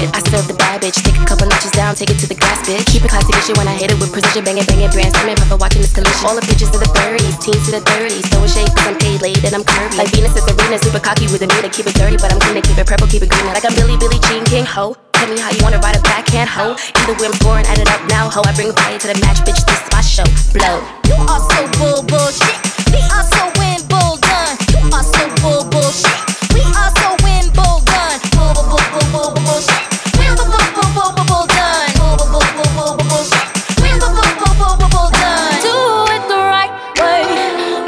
shit. I serve the bar, bitch. Take a couple notches down, take it to the glass, bitch. Keep it classy, bitch. When I hit it with precision, bang it, bang it, brand slimming. Papa watching this collision. All the bitches to the 30s, teens to the 30s. Throwing shade 'cause I'm paid late and I'm curvy. Like Venus and Serena, super cocky with a need to keep it dirty, but I'm clean to keep it purple, keep it green. Like I'm Billie Jean King, ho. Tell me how you wanna ride a backhand, ho. Either way I'm scoring, add it up now, ho. I bring fire to the match, bitch. This is my show. Blow. You are so bull bullshit. We are so win bull done. You are so bull bullshit. We are so win bull done. Bull bull bull bull bull bullshit. We are the bull bull bull bull bull done. Bull bull bull bull bull bullshit. We are the bull bull bull bull bull done. Do it the right way.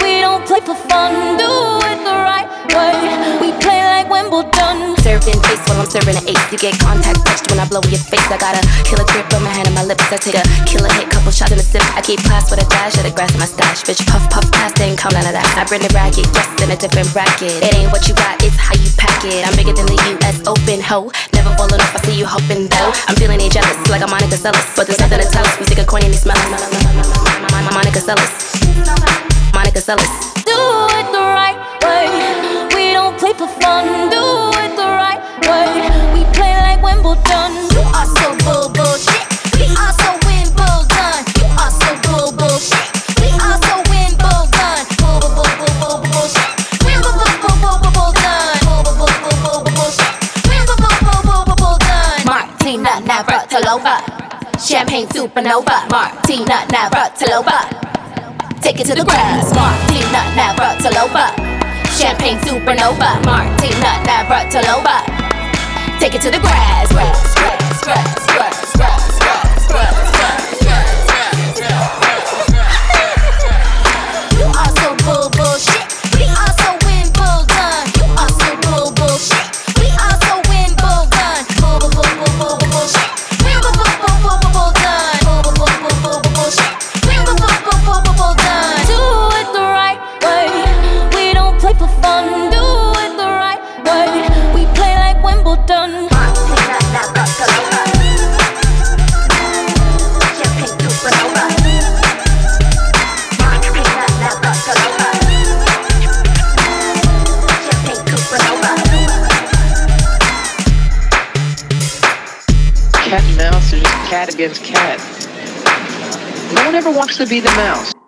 We don't play for fun. Do it the right way. We play like Wimbledon. Serving face while I'm serving an ace. You get contact touched when I blow your face. I got a killer grip on my hand and my lips. I take a killer hit, couple shots in a sip. I keep class with a dash of the grass in my stash. Bitch, puff, puff, pass, they ain't count none of that. I bring the racket, yes, in a different racket. It ain't what you got, it's how you pack it. I'm bigger than the U.S. Open, ho. Never falling off, I see you hoping, though. I'm feeling they jealous, like I'm Monica Seles. But there's nothing to tell us, we take a coin and they smell us. Monica Seles. Monica Seles. Do it the right way. We don't play for fun. Do it the right way. We play like Wimbledon. You are so bull bullshit. We are so win bull done. You are so bull bullshit. We are so win bull done. Bull bull bull bull bullshit. We are the bull bull bull bull bull done. Bull bull bull bull bull bullshit. We are the bull bull bull bull bull done. Martina Navratilova, Champagne Supernova. Martina Navratilova, take it to the grass. Martina Navratilova, Champagne Supernova. Martina Navratilova, take it to the grass. Grass, grass, grass, grass, grass, grass. You are so bull bullshit. We are so win bull done. You are so bull bullshit. We are so win bull done. Bull bull bull bull bullshit. We are the bull bull bull bull done. Bull bull bull bull bullshit. We are the bull bull bull bull done. Do it the right way. We don't play for fun. Do it the right way. We play like Wimbledon. Cat and mouse is just cat against cat. No one ever wants to be the mouse.